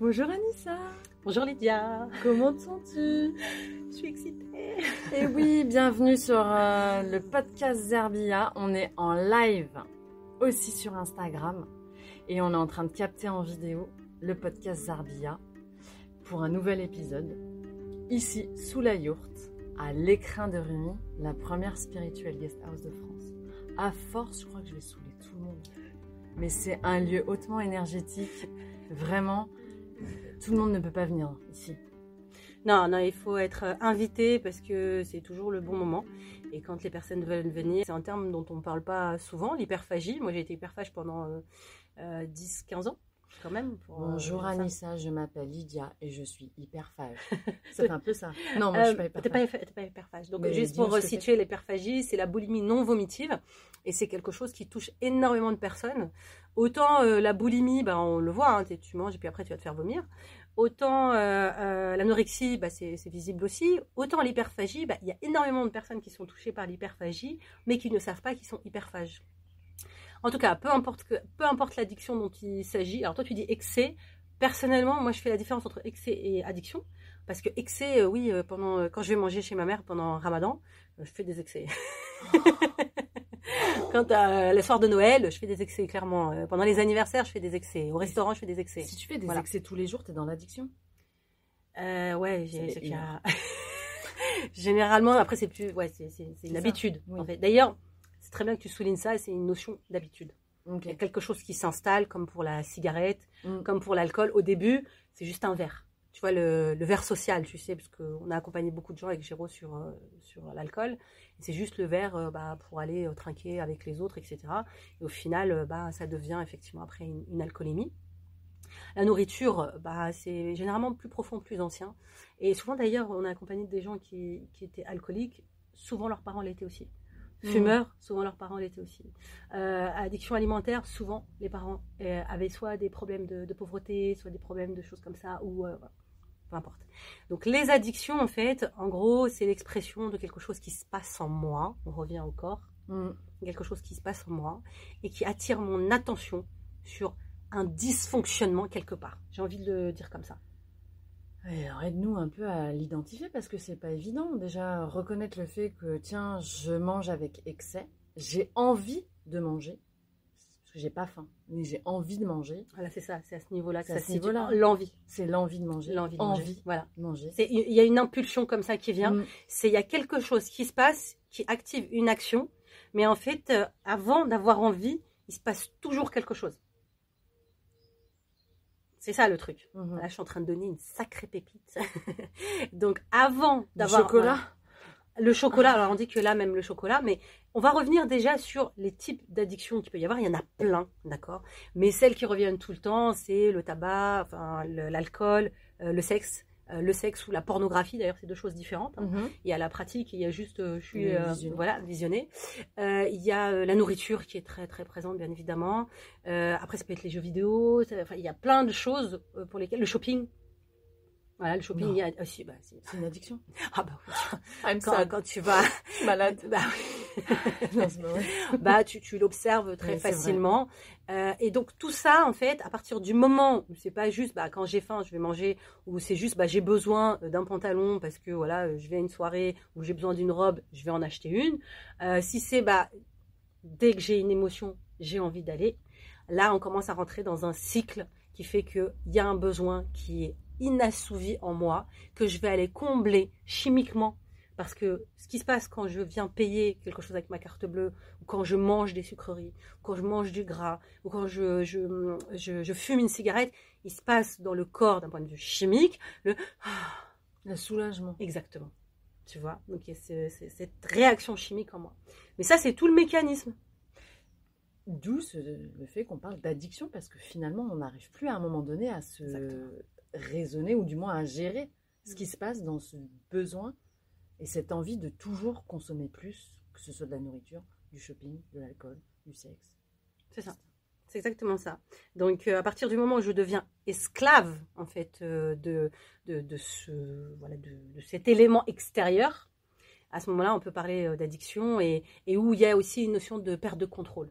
Bonjour Anissa. Bonjour Lydia. Comment te sens-tu? Je suis excitée. Et oui, bienvenue sur le podcast Zarbilla. On est en live aussi sur Instagram et on est en train de capter en vidéo le podcast Zarbilla pour un nouvel épisode ici sous la yourte à l'écrin de Rumi, la première spirituelle guest house de France. À force, je crois que je vais saouler tout le monde, mais c'est un lieu hautement énergétique, vraiment. Tout le monde ne peut pas venir ici. Non, non, il faut être invité parce que c'est toujours le bon moment. Et quand les personnes veulent venir, c'est un terme dont on ne parle pas souvent, l'hyperphagie. Moi, j'ai été hyperphage pendant 10-15 ans, quand même. Pour, bonjour Anissa, je m'appelle Lydia et je suis hyperphage. C'est un peu ça. Non, moi, je ne suis pas hyperphage. Tu n'es pas hyperphage. Donc, mais juste pour resituer, l'hyperphagie, c'est la boulimie non vomitive. Et c'est quelque chose qui touche énormément de personnes. Autant la boulimie, bah, on le voit, hein, tu manges et puis après tu vas te faire vomir. Autant l'anorexie, bah, c'est visible aussi. Autant l'hyperphagie, bah, y a énormément de personnes qui sont touchées par l'hyperphagie, mais qui ne savent pas qu'ils sont hyperphages. En tout cas, peu importe l'addiction dont il s'agit. Alors toi, tu dis excès. Personnellement, moi, je fais la différence entre excès et addiction. Parce que excès, oui, quand je vais manger chez ma mère pendant Ramadan, je fais des excès. Quand les soirs de Noël, je fais des excès, clairement. Pendant les anniversaires, je fais des excès. Au restaurant, je fais des excès. Si tu fais des excès tous les jours, t'es dans l'addiction. Ouais, généralement, après, c'est plus... Ouais, c'est une habitude, oui. En fait. D'ailleurs, c'est très bien que tu soulignes ça, c'est une notion d'habitude. Okay. Il y a quelque chose qui s'installe, comme pour la cigarette, comme pour l'alcool. Au début, c'est juste un verre. Tu vois, le verre social, tu sais, parce qu'on a accompagné beaucoup de gens avec Géraud sur l'alcool. C'est juste le verre pour aller trinquer avec les autres, etc. Et au final, ça devient effectivement après une alcoolémie. La nourriture, c'est généralement plus profond, plus ancien. Et souvent d'ailleurs, on a accompagné des gens qui étaient alcooliques. Souvent leurs parents l'étaient aussi. Fumeurs, souvent leurs parents l'étaient aussi. Addiction alimentaire, souvent les parents avaient soit des problèmes de pauvreté, soit des problèmes de choses comme ça, ou... peu importe. Donc les addictions, en fait, en gros, c'est l'expression de quelque chose qui se passe en moi. On revient au corps. Quelque chose qui se passe en moi et qui attire mon attention sur un dysfonctionnement quelque part. J'ai envie de le dire comme ça. Aide-nous un peu à l'identifier parce que c'est pas évident. Déjà, reconnaître le fait que, tiens, je mange avec excès. J'ai envie de manger. Parce que j'ai pas faim, mais j'ai envie de manger. Voilà, c'est ça, c'est à ce niveau-là que ça se situe. L'envie. C'est l'envie de manger. L'envie de manger. Voilà. Manger. Il y a une impulsion comme ça qui vient. Il y a quelque chose qui se passe, qui active une action. Mais en fait, avant d'avoir envie, il se passe toujours quelque chose. C'est ça le truc. Là, je suis en train de donner une sacrée pépite. Donc, avant d'avoir... Le chocolat. Le chocolat, alors on dit que là même le chocolat, mais on va revenir déjà sur les types d'addictions qu'il peut y avoir. Il y en a plein, d'accord? Mais celles qui reviennent tout le temps, c'est le tabac, enfin, l'alcool, le sexe ou la pornographie. D'ailleurs, c'est deux choses différentes. Il y a la pratique, il y a juste visionner. Il y a la nourriture qui est très très présente, bien évidemment. Après, ça peut être les jeux vidéo. Il y a plein de choses pour lesquelles le shopping. Voilà, le shopping, il y a aussi, c'est une addiction. Ah bah oui. Quand tu vas... malade. Bah oui. Non, c'est pas vrai. Tu l'observes très facilement. Et donc, tout ça, en fait, à partir du moment où c'est pas juste, quand j'ai faim, je vais manger, ou c'est juste, j'ai besoin d'un pantalon parce que, voilà, je vais à une soirée, ou j'ai besoin d'une robe, je vais en acheter une. Si c'est, dès que j'ai une émotion, j'ai envie d'aller, là, on commence à rentrer dans un cycle qui fait qu'il y a un besoin qui est inassouvi en moi, que je vais aller combler chimiquement, parce que ce qui se passe quand je viens payer quelque chose avec ma carte bleue, ou quand je mange des sucreries, ou quand je mange du gras, ou quand je fume une cigarette, il se passe dans le corps d'un point de vue chimique le soulagement. Exactement, tu vois, donc il y a cette réaction chimique en moi, mais ça c'est tout le mécanisme. D'où le fait qu'on parle d'addiction, parce que finalement on n'arrive plus à un moment donné à se... Exactement. Raisonner, ou du moins à gérer ce qui se passe dans ce besoin et cette envie de toujours consommer plus, que ce soit de la nourriture, du shopping, de l'alcool, du sexe. C'est ça, c'est exactement ça. Donc à partir du moment où je deviens esclave en fait de cet élément extérieur, à ce moment-là on peut parler d'addiction et où il y a aussi une notion de perte de contrôle.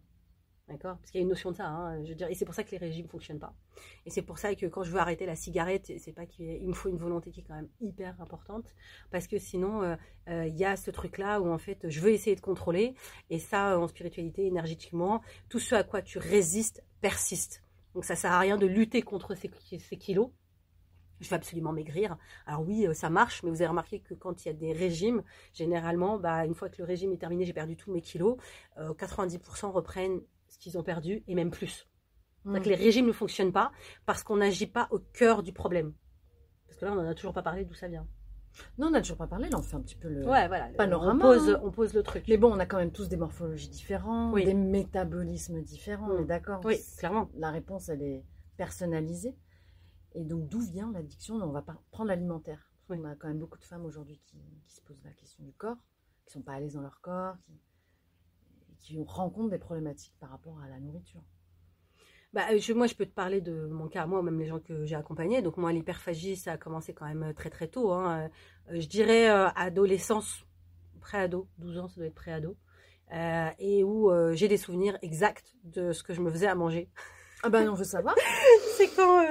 D'accord? Parce qu'il y a une notion de ça, hein, je veux dire, et c'est pour ça que les régimes ne fonctionnent pas. Et c'est pour ça que quand je veux arrêter la cigarette, c'est pas qu'il me faut une volonté qui est quand même hyper importante, parce que sinon, y a ce truc-là où en fait, je veux essayer de contrôler, et ça, en spiritualité, énergétiquement, tout ce à quoi tu résistes persiste. Donc ça ne sert à rien de lutter contre ces kilos. Je vais absolument maigrir. Alors oui, ça marche, mais vous avez remarqué que quand il y a des régimes, généralement, bah, une fois que le régime est terminé, j'ai perdu tous mes kilos, 90% reprennent ce qu'ils ont perdu, et même plus. Mmh. Que les régimes ne fonctionnent pas, parce qu'on n'agit pas au cœur du problème. Parce que là, on n'en a toujours pas parlé d'où ça vient. Non, on n'a toujours pas parlé, là on fait un petit peu le voilà, panorama. On pose le truc. Mais bon, on a quand même tous des morphologies différentes, oui. Des métabolismes différents, on est d'accord ? Oui, clairement. La réponse, elle est personnalisée. Et donc, d'où vient l'addiction? On va prendre l'alimentaire. Oui. On a quand même beaucoup de femmes aujourd'hui qui se posent la question du corps, qui ne sont pas à l'aise dans leur corps, qui rencontrent des problématiques par rapport à la nourriture. Bah, moi, je peux te parler de mon cas, moi, même les gens que j'ai accompagnés. Donc, moi, l'hyperphagie, ça a commencé quand même très, très tôt. Hein. Je dirais adolescence, pré-ado, 12 ans, ça doit être pré-ado. Et où j'ai des souvenirs exacts de ce que je me faisais à manger. Ah ben, on veut savoir. C'est quand,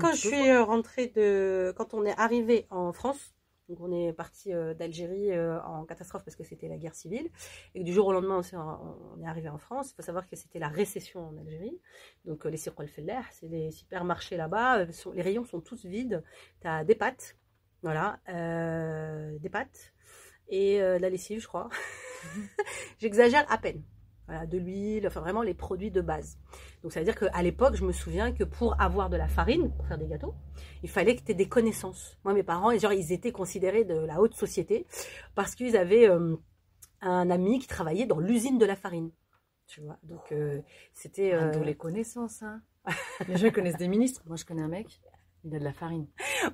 quand je suis rentrée de... Quand on est arrivé en France, donc on est parti d'Algérie en catastrophe parce que c'était la guerre civile. Et du jour au lendemain, on est arrivé en France. Il faut savoir que c'était la récession en Algérie. Donc les cirques al-Fellah, c'est les supermarchés là-bas. Les rayons sont tous vides. Tu as des pâtes, voilà, des pâtes et de la lessive, je crois. J'exagère à peine. Voilà, de l'huile, enfin vraiment les produits de base. Donc ça veut dire qu'à l'époque, je me souviens que pour avoir de la farine, pour faire des gâteaux, il fallait que tu aies des connaissances. Moi, mes parents, genre, ils étaient considérés de la haute société parce qu'ils avaient un ami qui travaillait dans l'usine de la farine. Tu vois, donc c'était... D'où les connaissances, hein. Les gens connaissent des ministres. Moi, je connais un mec, il a de la farine.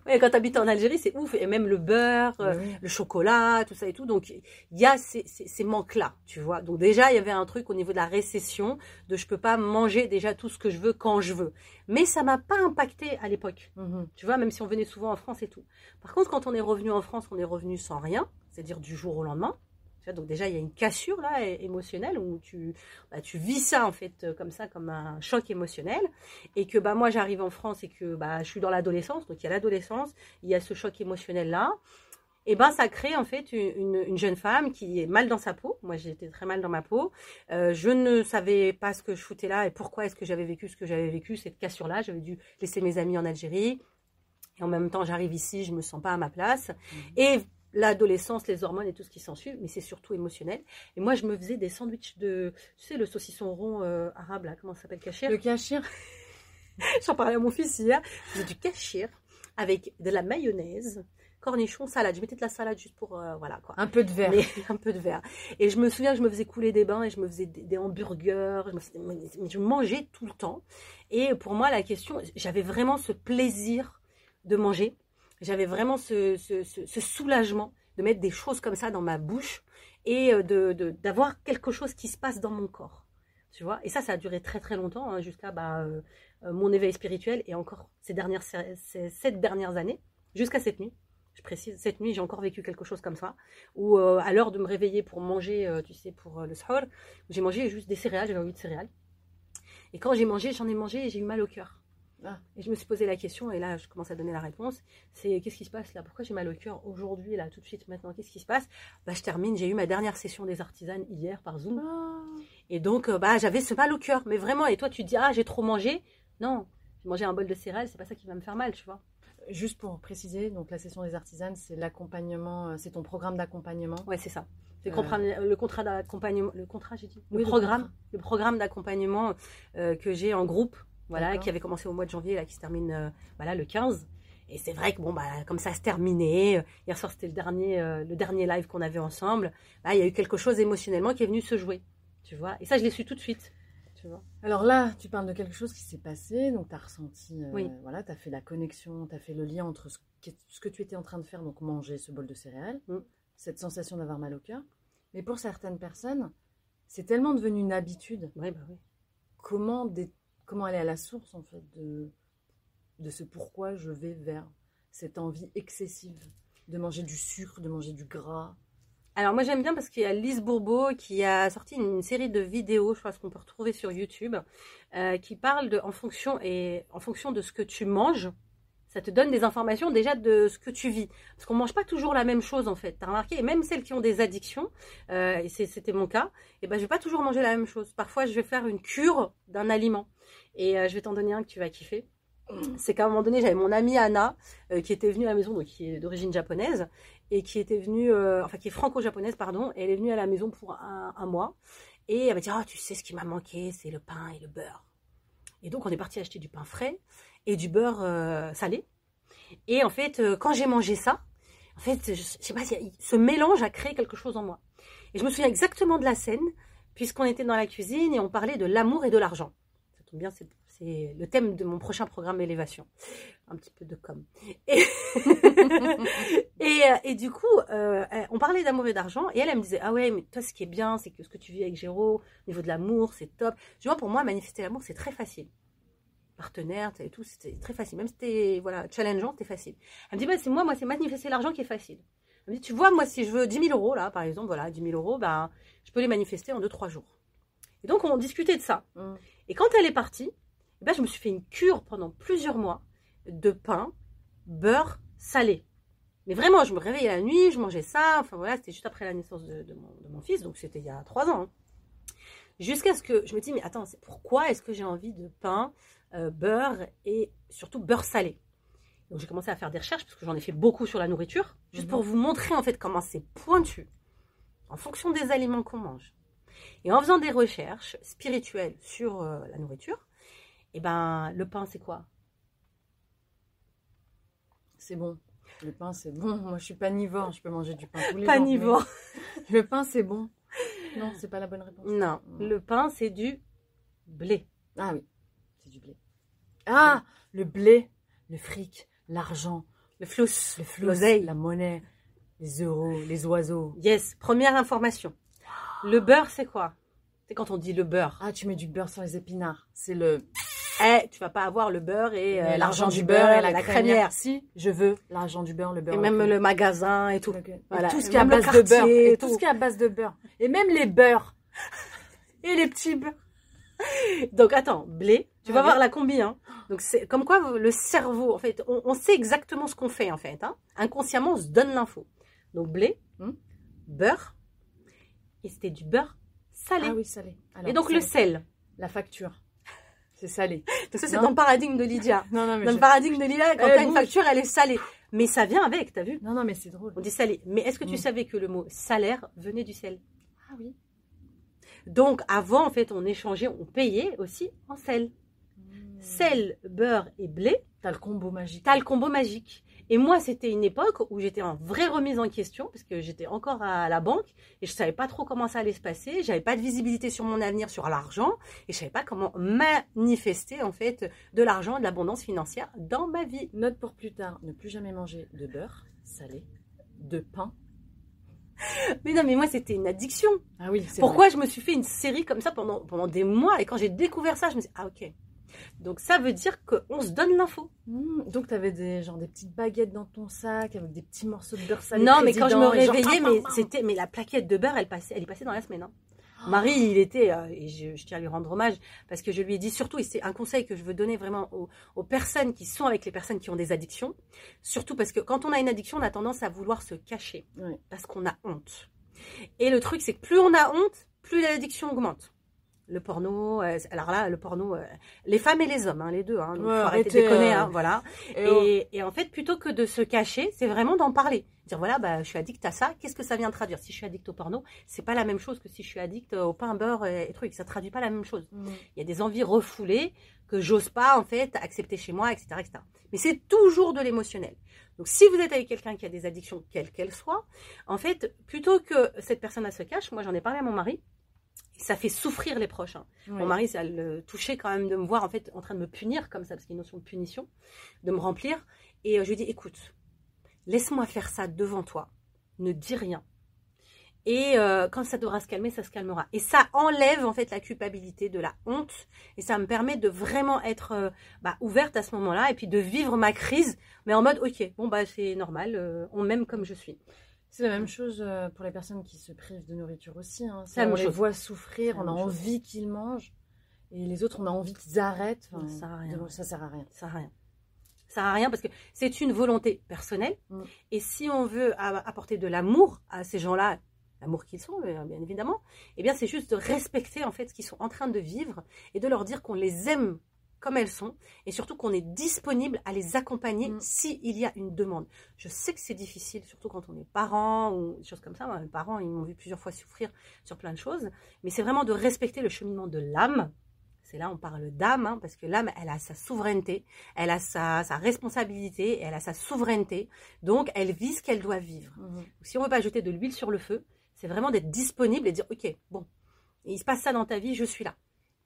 Ouais, quand tu habites en Algérie, c'est ouf. Et même le beurre, oui. Le chocolat, tout ça et tout. Donc, il y a ces manques-là, tu vois. Donc, déjà, il y avait un truc au niveau de la récession, de je ne peux pas manger déjà tout ce que je veux quand je veux. Mais ça ne m'a pas impacté à l'époque, tu vois, même si on venait souvent en France et tout. Par contre, quand on est revenu en France, on est revenu sans rien, c'est-à-dire du jour au lendemain. Donc déjà, il y a une cassure là, émotionnelle où tu vis ça en fait comme ça, comme un choc émotionnel. Et que bah, moi, j'arrive en France et que bah, je suis dans l'adolescence. Donc il y a l'adolescence, il y a ce choc émotionnel là. Et ben ça crée en fait une jeune femme qui est mal dans sa peau. Moi, j'étais très mal dans ma peau. Je ne savais pas ce que je foutais là et pourquoi est-ce que j'avais vécu ce que j'avais vécu, cette cassure-là. J'avais dû laisser mes amis en Algérie. Et en même temps, j'arrive ici, je ne me sens pas à ma place. Et... l'adolescence, les hormones et tout ce qui s'ensuit, mais c'est surtout émotionnel. Et moi, je me faisais des sandwichs de, tu sais, le saucisson rond arabe, là, comment ça s'appelle, cachir? Le cachir. J'en parlais à mon fils hier. Je faisais du cachir avec de la mayonnaise, cornichons, salade. Je mettais de la salade juste pour, voilà, quoi. Un peu de verre. Un peu de verre. Et je me souviens que je me faisais couler des bains et je me faisais des hamburgers. Je mangeais tout le temps. Et pour moi, la question, j'avais vraiment ce plaisir de manger. J'avais vraiment ce soulagement de mettre des choses comme ça dans ma bouche et d'avoir quelque chose qui se passe dans mon corps, tu vois. Et ça a duré très très longtemps, hein, jusqu'à mon éveil spirituel et encore ces 7 dernières années, jusqu'à cette nuit. Je précise, cette nuit, j'ai encore vécu quelque chose comme ça, où à l'heure de me réveiller pour manger, tu sais, pour le sahur, j'ai mangé juste des céréales, j'avais envie de céréales. Et quand j'en ai mangé et j'ai eu mal au cœur. Ah. Et je me suis posé la question, et là je commence à donner la réponse, c'est qu'est-ce qui se passe là? Pourquoi j'ai mal au cœur aujourd'hui, là, tout de suite, maintenant? Qu'est-ce qui se passe? Bah, je termine, j'ai eu ma dernière session des artisanes hier par Zoom. Oh. Et donc, bah, j'avais ce mal au cœur, mais vraiment, et toi tu te dis, ah, j'ai trop mangé. Non, j'ai mangé un bol de céréales, c'est pas ça qui va me faire mal, tu vois. Juste pour préciser, donc la session des artisanes, c'est l'accompagnement, c'est ton programme d'accompagnement. Ouais, c'est ça. Le contrat d'accompagnement, le contrat, j'ai dit, oui, le programme d'accompagnement que j'ai en groupe. Voilà, qui avait commencé au mois de janvier, là, qui se termine voilà, le 15. Et c'est vrai que, bon, bah, comme ça se terminait, hier soir, c'était le dernier live qu'on avait ensemble, bah, il y a eu quelque chose émotionnellement qui est venu se jouer, tu vois. Et ça, je l'ai su tout de suite, tu vois. Alors là, tu parles de quelque chose qui s'est passé, donc tu as ressenti, oui. Voilà, tu as fait la connexion, tu as fait le lien entre ce que tu étais en train de faire, donc manger ce bol de céréales, cette sensation d'avoir mal au cœur. Mais pour certaines personnes, c'est tellement devenu une habitude. Oui, bah oui. Comment aller à la source, en fait, de ce pourquoi je vais vers cette envie excessive de manger du sucre, de manger du gras? Alors moi j'aime bien parce qu'il y a Lise Bourbeau qui a sorti une série de vidéos, je crois qu'on peut retrouver sur YouTube, qui parle de en fonction de ce que tu manges, ça te donne des informations déjà de ce que tu vis. Parce qu'on ne mange pas toujours la même chose en fait, tu as remarqué, et même celles qui ont des addictions, et c'était mon cas, et ben, je ne vais pas toujours manger la même chose. Parfois je vais faire une cure d'un aliment et je vais t'en donner un que tu vas kiffer. C'est qu'à un moment donné, j'avais mon amie Anna qui était venue à la maison, donc qui est d'origine japonaise et qui était venue, enfin qui est franco-japonaise, pardon. Et elle est venue à la maison pour un mois et elle m'a dit « Ah, tu sais ce qui m'a manqué, c'est le pain et le beurre. » Et donc on est parti acheter du pain frais et du beurre salé. Et en fait, quand j'ai mangé ça, en fait, je sais pas, ce mélange a créé quelque chose en moi. Et je me souviens exactement de la scène puisqu'on était dans la cuisine et on parlait de l'amour et de l'argent. Ça tombe bien, c'est le thème de mon prochain programme Élévation. Un petit peu de com. Et du coup, on parlait d'amour et d'argent. Et elle me disait, ah ouais, mais toi, ce qui est bien, c'est que ce que tu vis avec Géraud, au niveau de l'amour, c'est top. Tu vois, pour moi, manifester l'amour, c'est très facile. Partenaire, et tout, c'était très facile. Même si c'était voilà, challengeant, c'était facile. Elle me dit, bah, c'est moi, c'est manifester l'argent qui est facile. Elle me dit, tu vois, moi, si je veux 10 000 euros, là, par exemple, voilà, 10 000 euros, ben, je peux les manifester en 2-3 jours. Et donc, on discutait de ça. Mm. Et quand elle est partie, ben, je me suis fait une cure pendant plusieurs mois de pain, beurre, salé. Mais vraiment, je me réveillais la nuit, je mangeais ça. Enfin voilà, c'était juste après la naissance de mon fils, donc c'était il y a 3 ans. Hein. Jusqu'à ce que je me dis, mais attends, pourquoi est-ce que j'ai envie de pain, beurre et surtout beurre salé? Donc j'ai commencé à faire des recherches parce que j'en ai fait beaucoup sur la nourriture, juste pour vous montrer en fait comment c'est pointu en fonction des aliments qu'on mange. Et en faisant des recherches spirituelles sur la nourriture, et eh ben le pain c'est quoi? C'est bon. Le pain c'est bon. Moi je suis panivore, je peux manger du pain tous les jours. Panivore. Mais... le pain c'est bon. Non, c'est pas la bonne réponse. Non, le pain c'est du blé. Ah oui, c'est du blé. Ah, ouais. Le blé, le fric, l'argent, le flous, la monnaie, les euros, les oiseaux. Yes, première information. Le beurre c'est quoi? C'est quand on dit le beurre. Ah, tu mets du beurre sur les épinards. C'est le... Hey, tu vas pas avoir le beurre et l'argent du beurre et la crémière. Si, je veux l'argent du beurre, le beurre. Et même le magasin et tout. Okay. Voilà. Et tout ce qui est à base de beurre. Et tout ce qui est à base de beurre. Et même les beurres. Et les petits beurres. Donc, attends, blé. Tu vas voir la combi. Hein. Donc, c'est comme quoi le cerveau, en fait, on sait exactement ce qu'on fait, en fait. Hein. Inconsciemment, on se donne l'info. Donc, blé, beurre. Et c'était du beurre salé. Ah oui, salé. Alors, et donc, salé. Le sel. La facture. C'est salé. Donc ça, c'est dans le paradigme de Lydia. Dans le paradigme de Lydia, quand tu as une facture, elle est salée. Mais ça vient avec, t'as vu? Non, mais c'est drôle. On dit salé. Mais est-ce que tu savais que le mot salaire venait du sel? Ah oui. Donc avant, en fait, on échangeait, on payait aussi en sel. Sel, beurre et blé. T'as le combo magique. T'as le combo magique. Et moi, c'était une époque où j'étais en vraie remise en question parce que j'étais encore à la banque et je ne savais pas trop comment ça allait se passer. J'avais pas de visibilité sur mon avenir, sur l'argent et je ne savais pas comment manifester en fait de l'argent, de l'abondance financière dans ma vie. Note pour plus tard, ne plus jamais manger de beurre salé, de pain. Mais non, mais moi, c'était une addiction. Ah oui, c'est pourquoi vrai. Je me suis fait une série comme ça pendant des mois et quand j'ai découvert ça, je me suis dit « Ah ok ». Donc, ça veut dire qu'on se donne l'info. Donc, tu avais des petites baguettes dans ton sac, avec des petits morceaux de beurre salé. Non, mais quand je me réveillais, mais la plaquette de beurre, elle passait dans la semaine. Hein. Oh. Marie, il était, et je tiens à lui rendre hommage, parce que je lui ai dit surtout, et c'est un conseil que je veux donner vraiment aux personnes qui sont avec les personnes qui ont des addictions, surtout parce que quand on a une addiction, on a tendance à vouloir se cacher, parce qu'on a honte. Et le truc, c'est que plus on a honte, plus l'addiction augmente. Le porno, alors là, le porno, les femmes et les hommes, hein, les deux, hein, donc faut arrêter de déconner, hein, voilà. Et en fait, plutôt que de se cacher, c'est vraiment d'en parler. Dire voilà, bah, je suis addict à ça, qu'est-ce que ça vient traduire? Si je suis addict au porno, c'est pas la même chose que si je suis addict au pain, beurre et trucs, ça traduit pas la même chose. Il y a des envies refoulées que j'ose pas, en fait, accepter chez moi, etc., etc. Mais c'est toujours de l'émotionnel. Donc, si vous êtes avec quelqu'un qui a des addictions, quelles qu'elles soient, en fait, plutôt que cette personne se cache, moi, j'en ai parlé à mon mari, ça fait souffrir les proches. Hein. Oui. Mon mari, ça le touchait quand même de me voir en fait en train de me punir comme ça, parce qu'il y a une notion de punition, de me remplir. Et je lui dis, écoute, laisse-moi faire ça devant toi. Ne dis rien. Et quand ça devra se calmer, ça se calmera. Et ça enlève en fait la culpabilité, de la honte. Et ça me permet de vraiment être ouverte à ce moment-là et puis de vivre ma crise, mais en mode, ok, bon bah c'est normal, on m'aime comme je suis. C'est la même chose pour les personnes qui se privent de nourriture aussi. Hein. Ça, on les voit souffrir, on a envie qu'ils mangent. Et les autres, on a envie qu'ils arrêtent. Enfin, ça sert à rien. Ça sert à rien. Ça sert à rien. Ça sert à rien parce que c'est une volonté personnelle. Mm. Et si on veut apporter de l'amour à ces gens-là, l'amour qu'ils sont, bien évidemment, eh bien, c'est juste de respecter en fait ce qu'ils sont en train de vivre et de leur dire qu'on les aime comme elles sont et surtout qu'on est disponible à les accompagner s'il y a une demande. Je sais que c'est difficile, surtout quand on est parent ou des choses comme ça. Moi, mes parents, ils m'ont vu plusieurs fois souffrir sur plein de choses, mais c'est vraiment de respecter le cheminement de l'âme. C'est là, on parle d'âme, hein, parce que l'âme, elle a sa souveraineté, elle a sa responsabilité, elle a sa souveraineté. Donc, elle vit ce qu'elle doit vivre. Mmh. Si on ne veut pas jeter de l'huile sur le feu, c'est vraiment d'être disponible et de dire, ok, bon, il se passe ça dans ta vie, je suis là.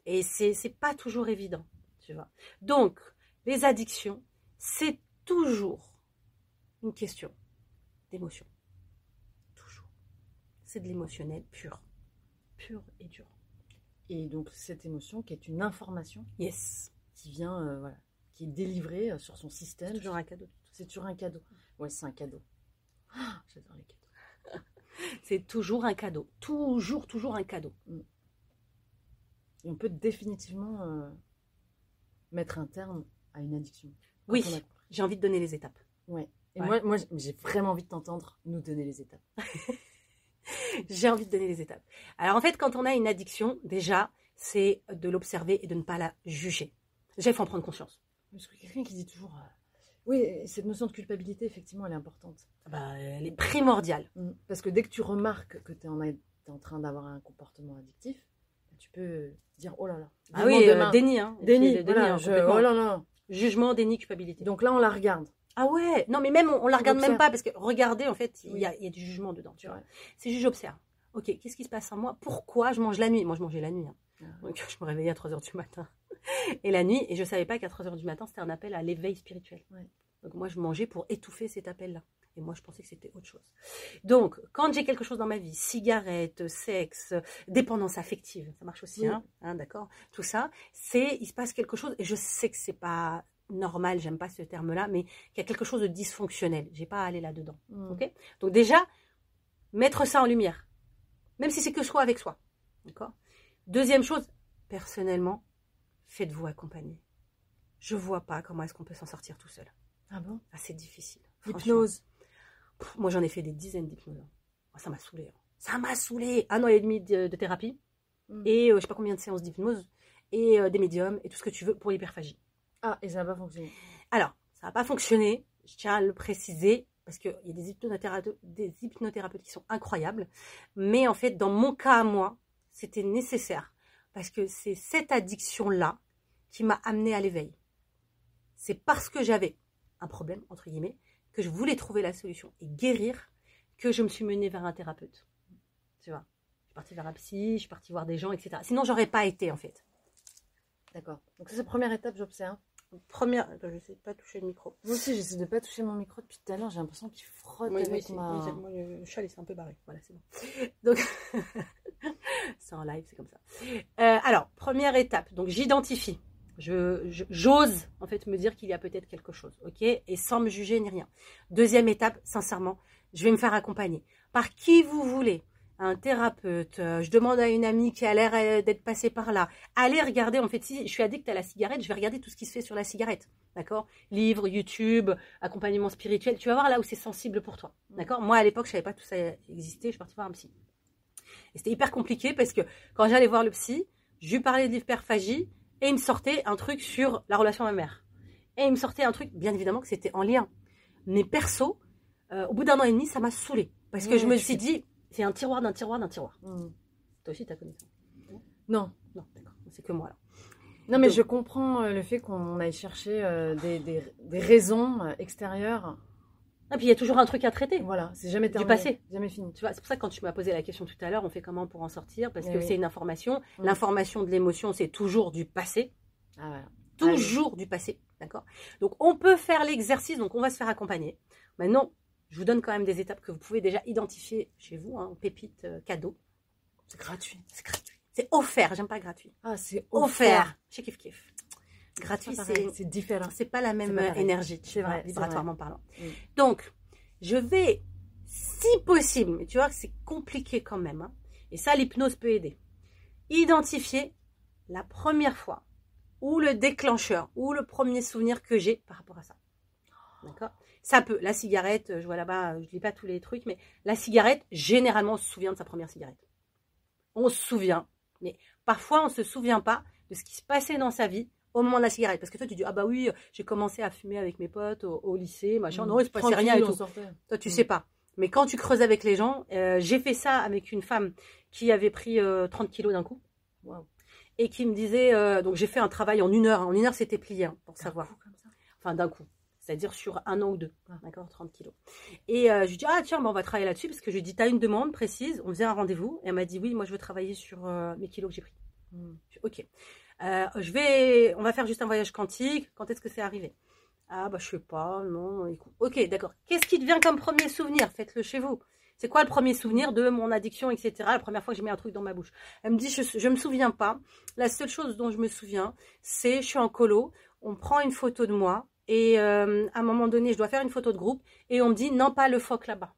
Et c'est pas toujours évident, tu vois. Donc, les addictions, c'est toujours une question d'émotion. Toujours. C'est de l'émotionnel pur. Pur et dur. Et donc, cette émotion qui est une information qui vient, voilà, qui est délivrée sur son système. C'est toujours un cadeau. C'est toujours un cadeau. Ouais, c'est un cadeau. Ah, j'adore les cadeaux. C'est toujours un cadeau. Toujours, toujours un cadeau. Et on peut définitivement mettre un terme à une addiction. Oui, j'ai envie de donner les étapes. Ouais. Et ouais. Moi, j'ai vraiment envie de t'entendre nous donner les étapes. J'ai envie de donner les étapes. Alors en fait, quand on a une addiction, déjà, c'est de l'observer et de ne pas la juger. Déjà, il faut en prendre conscience. Parce que quelqu'un qui dit toujours... Oui, cette notion de culpabilité, effectivement, elle est importante. Bah, elle est primordiale. Parce que dès que tu remarques que tu es en train d'avoir un comportement addictif, tu peux dire, oh là là. Ah oui, déni. Hein. Déni, voilà, oh là là. Jugement, déni, culpabilité. Donc là, on la regarde. Ah ouais, non mais même on la regarde même pas parce que regardez en fait, il y a du jugement dedans, tu vois. C'est juste j'observe. Ok, qu'est-ce qui se passe en moi? Pourquoi je mange la nuit? Moi je mangeais la nuit, hein. Donc je me réveillais à 3h du matin et la nuit et je savais pas qu'à 3h du matin c'était un appel à l'éveil spirituel. Ouais. Donc moi je mangeais pour étouffer cet appel-là et moi je pensais que c'était autre chose. Donc quand j'ai quelque chose dans ma vie, cigarette, sexe, dépendance affective, ça marche aussi, hein, d'accord? Tout ça, c'est il se passe quelque chose et je sais que c'est pas normal, j'aime pas ce terme-là, mais qu'il y a quelque chose de dysfonctionnel. J'ai pas à aller là-dedans. Okay, donc déjà, mettre ça en lumière, même si c'est que soi avec soi. D'accord. Deuxième chose, personnellement, faites-vous accompagner. Je vois pas comment est-ce qu'on peut s'en sortir tout seul. Ah bon? Ah, c'est difficile. Hypnose. Moi, j'en ai fait des dizaines d'hypnoses. Oh, ça m'a saoulée. Hein. Ça m'a saoulée. 1 an et demi de thérapie et je sais pas combien de séances d'hypnose et des médiums et tout ce que tu veux pour l'hyperphagie. Ah, et ça n'a pas fonctionné. Alors, ça n'a pas fonctionné, je tiens à le préciser, parce qu'il y a des hypnothérapeutes qui sont incroyables, mais en fait, dans mon cas à moi, c'était nécessaire, parce que c'est cette addiction-là qui m'a amenée à l'éveil. C'est parce que j'avais un problème, entre guillemets, que je voulais trouver la solution et guérir, que je me suis menée vers un thérapeute. Tu vois, je suis partie vers un psy, je suis partie voir des gens, etc. Sinon, je n'aurais pas été, en fait. D'accord. Donc, c'est la première étape, j'observe. Première... Attends, j'essaie de ne pas toucher le micro. Moi aussi, j'essaie de ne pas toucher mon micro depuis tout à l'heure. J'ai l'impression qu'il frotte avec ma... Moi, le chalet, c'est un peu barré. Voilà, c'est bon. Donc, c'est en live, c'est comme ça. Alors, première étape. Donc, j'identifie. J'ose, en fait, me dire qu'il y a peut-être quelque chose. OK? Et sans me juger ni rien. Deuxième étape, sincèrement, je vais me faire accompagner. Par qui vous voulez. Un thérapeute, je demande à une amie qui a l'air d'être passée par là. Allez regarder, en fait, si je suis addict à la cigarette, je vais regarder tout ce qui se fait sur la cigarette, d'accord? Livres, YouTube, accompagnement spirituel, tu vas voir là où c'est sensible pour toi, d'accord? Moi, à l'époque, je ne savais pas que tout ça existait, je suis partie voir un psy. Et c'était hyper compliqué parce que quand j'allais voir le psy, je lui parlais de l'hyperphagie et il me sortait un truc sur la relation à ma mère. Et il me sortait un truc, bien évidemment, que c'était en lien. Mais perso, au bout d'1 an et demi, ça m'a saoulée parce que je me suis dit... C'est un tiroir d'un tiroir d'un tiroir. Toi aussi, tu as connu ça? Non. Non, d'accord. C'est que moi, là. Non, mais donc, je comprends le fait qu'on aille chercher des raisons extérieures. Ah, puis il y a toujours un truc à traiter. Voilà, c'est jamais terminé. Du passé. Jamais fini. Tu vois, c'est pour ça que quand tu m'as posé la question tout à l'heure, on fait comment pour en sortir? Parce que c'est une information. L'information de l'émotion, c'est toujours du passé. Ah, voilà. Toujours du passé, d'accord? Donc, on peut faire l'exercice. Donc, on va se faire accompagner. Maintenant, je vous donne quand même des étapes que vous pouvez déjà identifier chez vous, hein, pépites, cadeaux. C'est gratuit. C'est gratuit. C'est offert. J'aime pas gratuit. Ah, c'est offert. Chez Kif Kif. Gratuit, c'est différent. C'est pas la même énergie, c'est vrai, vibratoirement parlant. Donc, je vais si possible, mais tu vois que c'est compliqué quand même, hein. Et ça, l'hypnose peut aider. Identifier la première fois ou le déclencheur ou le premier souvenir que j'ai par rapport à ça. D'accord? Ça peut. La cigarette, je vois là-bas, je ne lis pas tous les trucs, mais la cigarette, généralement, on se souvient de sa première cigarette. On se souvient. Mais parfois, on ne se souvient pas de ce qui se passait dans sa vie au moment de la cigarette. Parce que toi, tu dis, ah bah oui, j'ai commencé à fumer avec mes potes au lycée, machin. Non, il ne se passait rien et tout. Toi, tu ne sais pas. Mais quand tu creuses avec les gens, j'ai fait ça avec une femme qui avait pris 30 kilos d'un coup. Wow. Et qui me disait, donc j'ai fait un travail en une heure. En une heure, c'était plié, hein, pour savoir. Coup, comme ça. Enfin, d'un coup. C'est-à-dire sur un an ou deux, d'accord, 30 kilos. Et je lui dis, ah tiens, bah, on va travailler là-dessus, parce que je lui dis, t'as une demande précise, on faisait un rendez-vous, et elle m'a dit, oui, moi je veux travailler sur mes kilos que j'ai pris. Je dis, ok, on va faire juste un voyage quantique, quand est-ce que c'est arrivé? Ah bah je sais pas, non, écoute. Ok, d'accord, qu'est-ce qui te vient comme premier souvenir? Faites-le chez vous. C'est quoi le premier souvenir de mon addiction, etc. La première fois que j'ai mis un truc dans ma bouche. Elle me dit, je me souviens pas, la seule chose dont je me souviens, c'est, je suis en colo, on prend une photo de moi, et à un moment donné, je dois faire une photo de groupe et on me dit, non, pas le phoque là-bas.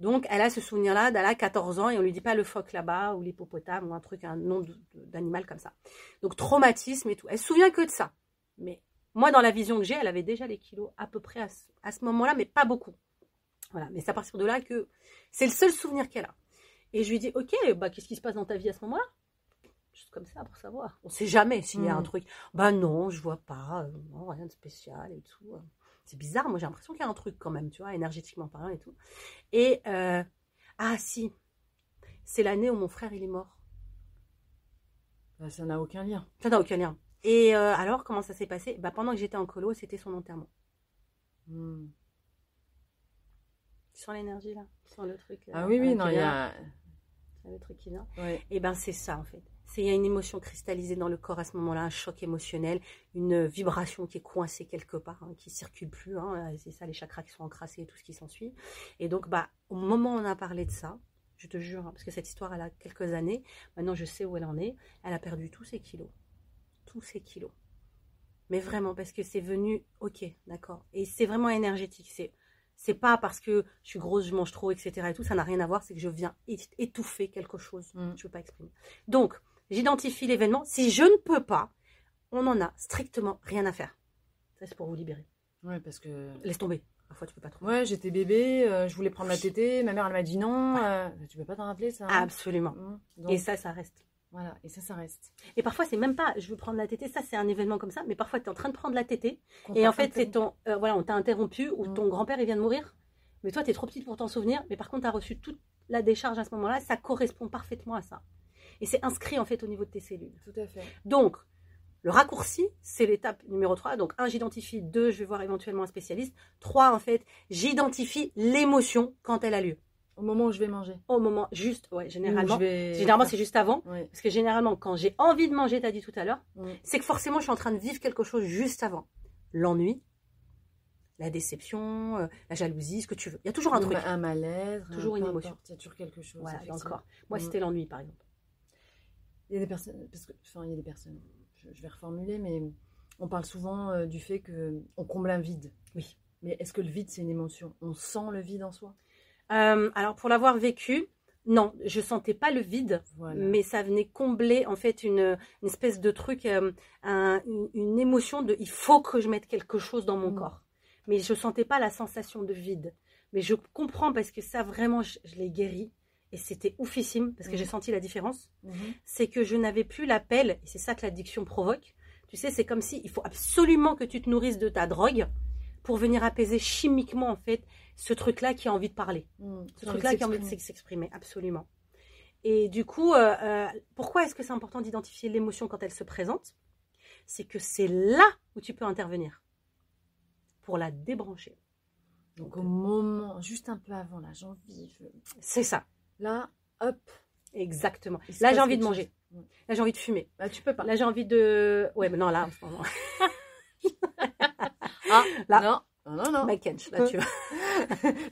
Donc, elle a ce souvenir-là, elle a 14 ans et on lui dit pas le phoque là-bas ou l'hippopotame ou un truc, un nom d'animal comme ça. Donc, traumatisme et tout. Elle se souvient que de ça. Mais moi, dans la vision que j'ai, elle avait déjà les kilos à peu près à ce moment-là, mais pas beaucoup. Voilà, mais c'est à partir de là que c'est le seul souvenir qu'elle a. Et je lui dis, ok, bah, qu'est-ce qui se passe dans ta vie à ce moment-là? Juste comme ça pour savoir. On ne sait jamais s'il y a un truc. Bah non, je vois pas. Non, rien de spécial et tout. C'est bizarre. Moi, j'ai l'impression qu'il y a un truc quand même, tu vois, énergétiquement parlant et tout. Et, ah si, c'est l'année où mon frère, il est mort. Bah, ça n'a aucun lien. Ça n'a aucun lien. Et alors, comment ça s'est passé? Bah, pendant que j'étais en colo, c'était son enterrement. Tu sens l'énergie, là? Tu sens le truc là? Ah oui, oui, non, il y a... Le truc qui vient. Ouais. Et ben c'est ça en fait. Il y a une émotion cristallisée dans le corps à ce moment-là, un choc émotionnel, une vibration qui est coincée quelque part, hein, qui ne circule plus. Hein, c'est ça, les chakras qui sont encrassés et tout ce qui s'ensuit. Et donc, bah, au moment où on a parlé de ça, je te jure, hein, parce que cette histoire, elle a quelques années. Maintenant, je sais où elle en est. Elle a perdu tous ses kilos. Tous ses kilos. Mais vraiment, parce que c'est venu, ok, d'accord. Et c'est vraiment énergétique. C'est pas parce que je suis grosse, je mange trop, etc. Et tout, ça n'a rien à voir, c'est que je viens étouffer quelque chose. Je peux pas exprimer. Donc, j'identifie l'événement. Si je ne peux pas, on n'en a strictement rien à faire. Ça, c'est pour vous libérer. Ouais, parce que... Laisse tomber. Parfois, tu peux pas trop. Ouais, j'étais bébé, je voulais prendre la tétée, ma mère, elle m'a dit non. Ouais. Tu peux pas t'en rappeler, ça? Absolument. Donc... Et ça, ça reste. Voilà, et ça, ça reste. Et parfois, c'est même pas, je veux prendre la tétée, ça c'est un événement comme ça, mais parfois, tu es en train de prendre la tétée, et en fait, c'est ton, voilà, on t'a interrompu, ou ton grand-père, il vient de mourir, mais toi, tu es trop petite pour t'en souvenir, mais par contre, tu as reçu toute la décharge à ce moment-là, ça correspond parfaitement à ça. Et c'est inscrit, en fait, au niveau de tes cellules. Tout à fait. Donc, le raccourci, c'est l'étape numéro 3. Donc, 1, j'identifie, 2, je vais voir éventuellement un spécialiste. 3, en fait, j'identifie l'émotion quand elle a lieu. Au moment où je vais manger. Au moment, juste, ouais, généralement. Généralement, c'est juste avant. Ouais. Parce que généralement, quand j'ai envie de manger, tu as dit tout à l'heure, c'est que forcément, je suis en train de vivre quelque chose juste avant. L'ennui, la déception, la jalousie, ce que tu veux. Il y a toujours un truc. Un malaise. Toujours une émotion. Il y a toujours quelque chose. Voilà, encore. Moi, c'était l'ennui, par exemple. Il y a des personnes, parce que, enfin, il y a des personnes, je vais reformuler, mais on parle souvent du fait qu'on comble un vide. Oui. Mais est-ce que le vide, c'est une émotion? On sent le vide en soi? Alors, pour l'avoir vécu, non, je sentais pas le vide, voilà. Mais ça venait combler, en fait, une espèce de truc, une émotion de « il faut que je mette quelque chose dans mon corps ». Mais je sentais pas la sensation de vide. Mais je comprends parce que ça, vraiment, je l'ai guéri. Et c'était oufissime parce que j'ai senti la différence. C'est que je n'avais plus l'appel, et c'est ça que l'addiction provoque. Tu sais, c'est comme si il faut absolument que tu te nourrisses de ta drogue pour venir apaiser chimiquement, en fait, ce truc-là qui a envie de parler. Ce truc-là qui a envie de s'exprimer, absolument. Et du coup, pourquoi est-ce que c'est important d'identifier l'émotion quand elle se présente? C'est que c'est là où tu peux intervenir pour la débrancher. Donc au moment, juste un peu avant, là, j'ai envie. C'est ça. Là, hop. Exactement. Là, j'ai envie de manger. Là, j'ai envie de fumer. Là, tu peux pas. Là, j'ai envie de... Ouais, mais non, là, en ce moment. Ah, là. Non. Non. Makench, là, tu vois.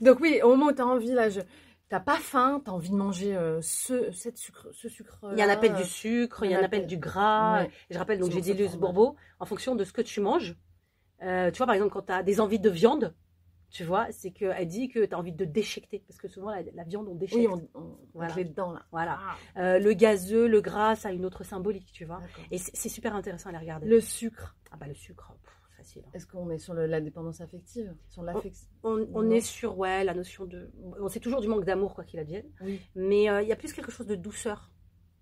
Donc oui, au moment où tu as envie, là, t'as pas faim, tu as envie de manger ce sucre. Il y a un appel du sucre, il y a un appel du gras. Ouais. Je rappelle, donc j'ai dit Lise Bourbeau, en fonction de ce que tu manges. Tu vois, par exemple, quand tu as des envies de viande, Tu vois, c'est qu'elle dit que tu as envie de déchiqueter, parce que souvent la viande, on déchiquette. Oui, on les dedans, là. Voilà. Ah. Le gazeux, le gras, ça a une autre symbolique, tu vois. Et c'est super intéressant à les regarder. Le sucre. Ah bah le sucre, facile. Est-ce qu'on est sur la dépendance affective, sur l'affection? On est sur, ouais, la notion de... On sait toujours du manque d'amour, quoi qu'il advienne. Oui. Mais il y a plus quelque chose de douceur.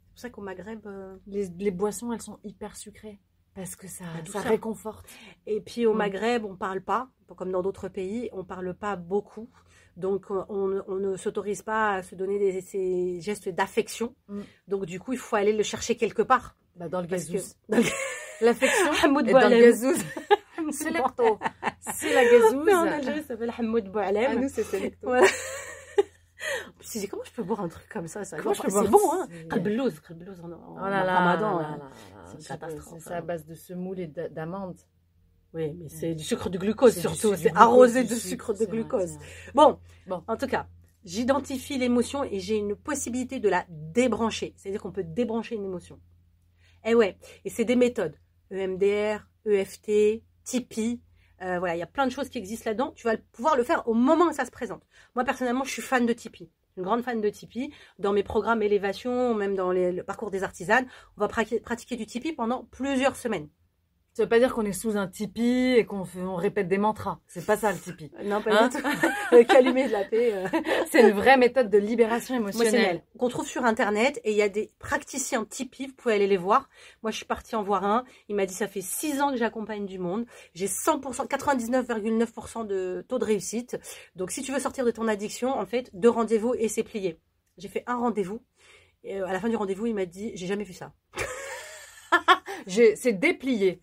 C'est pour ça qu'au Maghreb... Les boissons, elles sont hyper sucrées. Parce que ça réconforte. Et puis au Maghreb, on ne parle pas, comme dans d'autres pays, on ne parle pas beaucoup. Donc on ne s'autorise pas à se donner ces gestes d'affection. Mm. Donc du coup, il faut aller le chercher quelque part. Bah, dans le gazouz. L'affection Hamoud Boualem. Dans le gazouz. Selecto. C'est la gazouz. En Algérie, ça s'appelle Hamoud Boualem. À nous, c'est Selecto. Voilà. Je me suis dit, comment je peux boire un truc comme ça, c'est bon, hein. Kablouz, kablouz en ramadan. C'est une catastrophe. C'est à base de semoule et d'amandes. Oui, mais c'est du sucre de glucose surtout. C'est arrosé de sucre de glucose. Bon, en tout cas, j'identifie l'émotion et j'ai une possibilité de la débrancher. C'est-à-dire qu'on peut débrancher une émotion. Et ouais, et c'est des méthodes. EMDR, EFT, Tipi. Voilà, il y a plein de choses qui existent là-dedans. Tu vas pouvoir le faire au moment où ça se présente. Moi, personnellement, je suis fan de Tipi. Une grande fan de Tipi. Dans mes programmes élévation, même dans le parcours des artisanes, on va pratiquer du Tipi pendant plusieurs semaines. Ça veut pas dire qu'on est sous un tipi et qu'on répète des mantras. C'est pas ça le tipi. Non, pas du tout. Le calumet de la paix. C'est une vraie méthode de libération émotionnelle. Qu'on trouve sur Internet et il y a des praticiens tipi, vous pouvez aller les voir. Moi, je suis partie en voir un. Il m'a dit, ça fait 6 ans que j'accompagne du monde. J'ai 100%, 99,9% de taux de réussite. Donc, si tu veux sortir de ton addiction, en fait, 2 rendez-vous et c'est plié. J'ai fait un rendez-vous. Et à la fin du rendez-vous, il m'a dit, j'ai jamais vu ça. C'est déplié.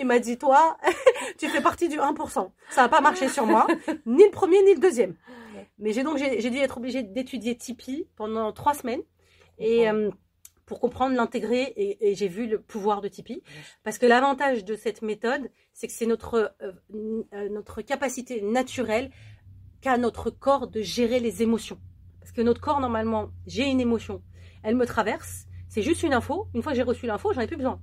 Il m'a dit, toi, tu fais partie du 1%. Ça n'a pas marché sur moi, ni le premier, ni le deuxième. Mais j'ai dû être obligée d'étudier Tipi pendant 3 semaines et, pour comprendre, l'intégrer et j'ai vu le pouvoir de Tipi. Parce que l'avantage de cette méthode, c'est que c'est notre capacité naturelle qu'a notre corps de gérer les émotions. Parce que notre corps, normalement, j'ai une émotion, elle me traverse, c'est juste une info. Une fois que j'ai reçu l'info, j'en ai plus besoin.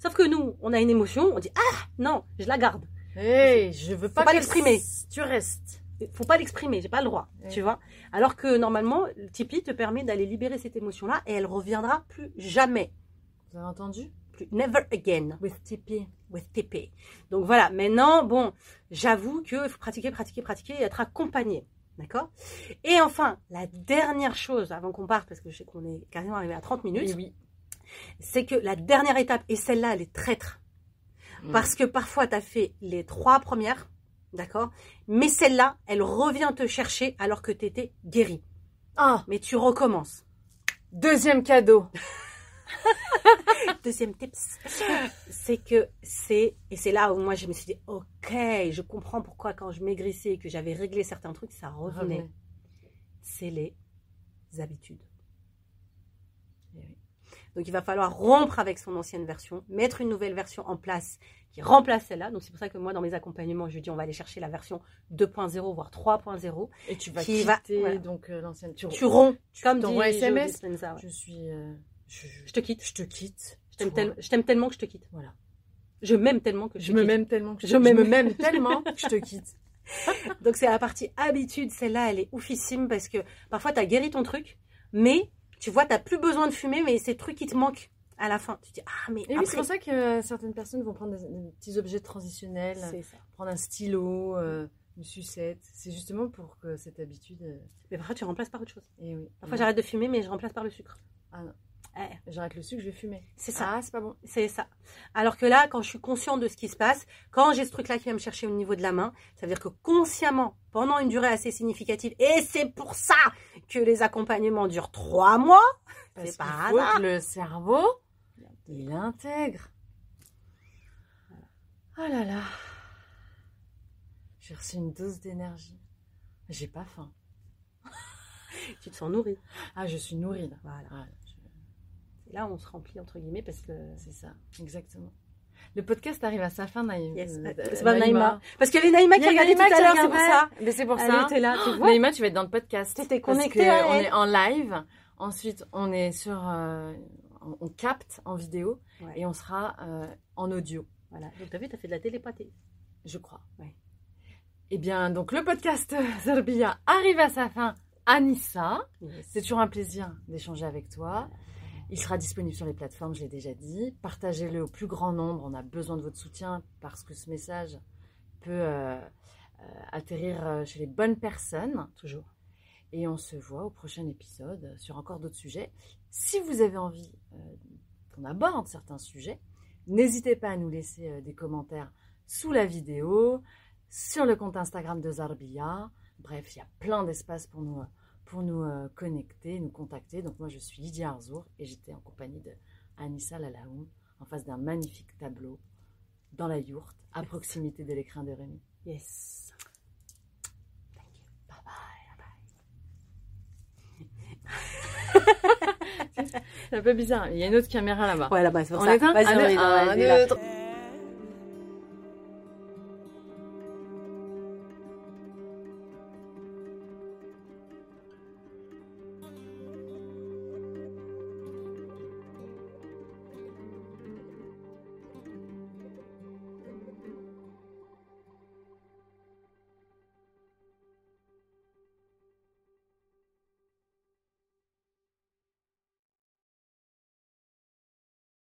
Sauf que nous, on a une émotion, on dit « Ah, non, je la garde. Hey, » je veux pas l'exprimer. Tu restes. Faut pas l'exprimer, j'ai pas le droit, hey. Tu vois. Alors que normalement, le Tipi te permet d'aller libérer cette émotion-là et elle reviendra plus jamais. Vous avez entendu ? Plus, never again. With Tipi. With Tipi. Donc voilà, maintenant, bon, j'avoue que faut pratiquer et être accompagné. D'accord ? Et enfin, la dernière chose, avant qu'on parte, parce que je sais qu'on est quasiment arrivé à 30 minutes. Et oui. C'est que la dernière étape, et celle-là, elle est traître. Parce que parfois, tu as fait les 3 premières, d'accord? Mais celle-là, elle revient te chercher alors que tu étais guérie. Ah, mais tu recommences. 2e cadeau. Deuxième tips. C'est que et c'est là où moi, je me suis dit, ok, je comprends pourquoi quand je maigrissais et que j'avais réglé certains trucs, ça revenait. C'est les habitudes. Donc, il va falloir rompre avec son ancienne version, mettre une nouvelle version en place qui remplace celle-là. Donc, c'est pour ça que moi, dans mes accompagnements, je dis on va aller chercher la version 2.0, voire 3.0. Et tu vas quitter voilà. Donc l'ancienne. Tu romps. Comme dans SMS. Ça, ouais. Je te quitte. Je te quitte. Je t'aime tellement que je te quitte. Voilà. Je m'aime tellement que je te quitte. Je me m'aime tellement que je te quitte. Je me m'aime tellement que je te quitte. Donc, c'est la partie habitude. Celle-là, elle est oufissime parce que parfois, tu as guéri ton truc, mais... Tu vois, tu n'as plus besoin de fumer, mais ces trucs qui te manquent à la fin. Tu te dis, ah, mais. Après... Oui, c'est pour ça que certaines personnes vont prendre des petits objets transitionnels, prendre un stylo, une sucette. C'est justement pour que cette habitude. Mais parfois, tu remplaces par autre chose. Et oui. Parfois, j'arrête de fumer, mais je remplace par le sucre. Ah non. J'arrête le sucre, je vais fumer. C'est ça. Ah, c'est pas bon. C'est ça. Alors que là, quand je suis consciente de ce qui se passe, quand j'ai ce truc-là qui vient me chercher au niveau de la main, ça veut dire que consciemment, pendant une durée assez significative, et c'est pour ça que les accompagnements durent 3 mois, c'est pas grave. Parce qu'il faut que le cerveau, il intègre. Voilà. Oh là là. J'ai reçu une dose d'énergie. J'ai pas faim. Tu te sens nourrie. Ah, je suis nourrie. Là. Voilà. Là, on se remplit, entre guillemets, parce que... C'est ça, exactement. Le podcast arrive à sa fin, Naïma. Yes. C'est pas Naïma. Parce qu'il y avait Naïma qui a regardé tout à l'heure, c'est pour ça. Mais c'est pour ça. Elle était là, tu vois. Naïma, tu vas être dans le podcast. T'étais connectée. On est en live. Ensuite, on est sur... on capte en vidéo. Ouais. Et on sera en audio. Voilà. Donc, t'as vu, t'as fait de la télépathie. Je crois. Ouais. Eh bien, donc le podcast Zarbilla arrive à sa fin. Anissa, yes. C'est toujours un plaisir d'échanger avec toi. Il sera disponible sur les plateformes, je l'ai déjà dit. Partagez-le au plus grand nombre. On a besoin de votre soutien parce que ce message peut atterrir chez les bonnes personnes. Toujours. Et on se voit au prochain épisode sur encore d'autres sujets. Si vous avez envie qu'on aborde certains sujets, n'hésitez pas à nous laisser des commentaires sous la vidéo, sur le compte Instagram de Zarbilla. Bref, il y a plein d'espace pour nous connecter, nous contacter. Donc moi, je suis Lydia Arzour et j'étais en compagnie de Anissa Lalaoun en face d'un magnifique tableau dans la yourte, à proximité de l'écrin de Rumi. Yes. Thank you. Bye bye. C'est un peu bizarre. Il y a une autre caméra là-bas. Ouais, là-bas, c'est pour ça. Vas-y, on éteint.